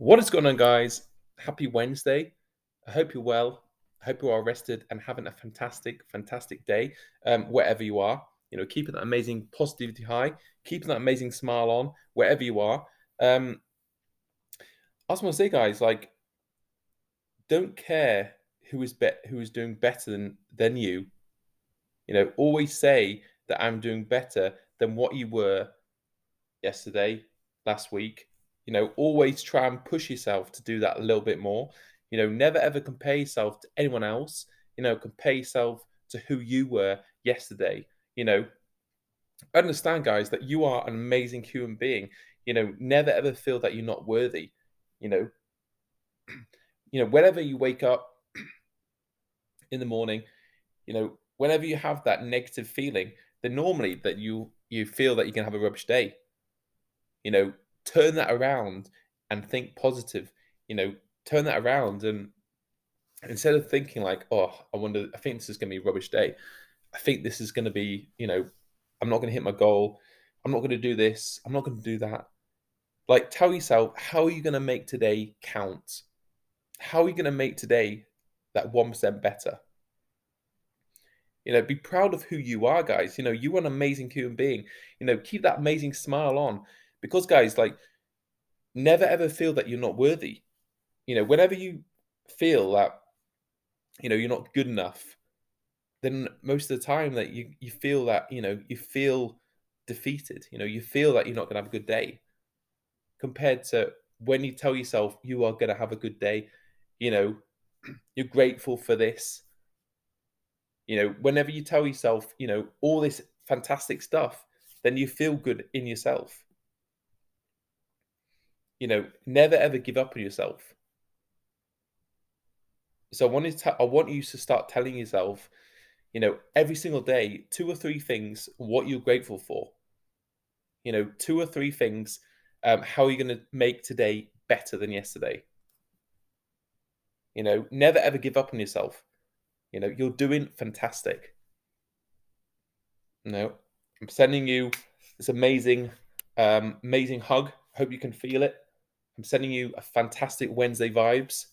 What is going on, guys? Happy Wednesday. I hope you're well. I hope you are rested and having a fantastic day wherever you are. You know, keeping that amazing positivity high, keeping that amazing smile on wherever you are. I just want to say, guys, like, don't care who is doing better than you. You know, always say that I'm doing better than what you were yesterday, last week. You know, always try and push yourself to do that a little bit more. You know, never ever compare yourself to anyone else. You know, compare yourself to who you were yesterday. You know, understand, guys, that you are an amazing human being. You know, never ever feel that you're not worthy. You know, whenever you wake up in the morning, you know, whenever you have that negative feeling, then normally that you feel that you can have a rubbish day. You know, turn that around and think positive. You know, turn that around, and instead of thinking like, oh, I think this is going to be a rubbish day. I think this is going to be, you know, I'm not going to hit my goal. I'm not going to do this. I'm not going to do that. Like, tell yourself, how are you going to make today count? How are you going to make today that 1% better? You know, be proud of who you are, guys. You know, you are an amazing human being. You know, keep that amazing smile on. Because, guys, like, never ever feel that you're not worthy. You know, whenever you feel that, you know, you're not good enough, then most of the time that you feel that, you know, you feel defeated. You know, you feel that you're not going to have a good day. Compared to when you tell yourself you are going to have a good day, you know, you're grateful for this. You know, whenever you tell yourself, you know, all this fantastic stuff, then you feel good in yourself. You know, never ever give up on yourself. So I want you to start telling yourself, you know, every single day, 2 or 3 things, what you're grateful for. You know, 2 or 3 things, how are you going to make today better than yesterday? You know, never ever give up on yourself. You know, you're doing fantastic. You know, I'm sending you this amazing, amazing hug. Hope you can feel it. I'm sending you a fantastic Wednesday vibes.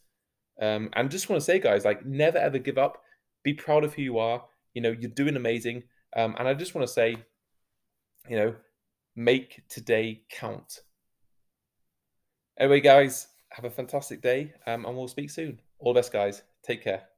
And just want to say, guys, like, never ever give up. Be proud of who you are. You know, you're doing amazing. And I just want to say, you know, make today count. Anyway, guys, have a fantastic day. And we'll speak soon. All the best, guys. Take care.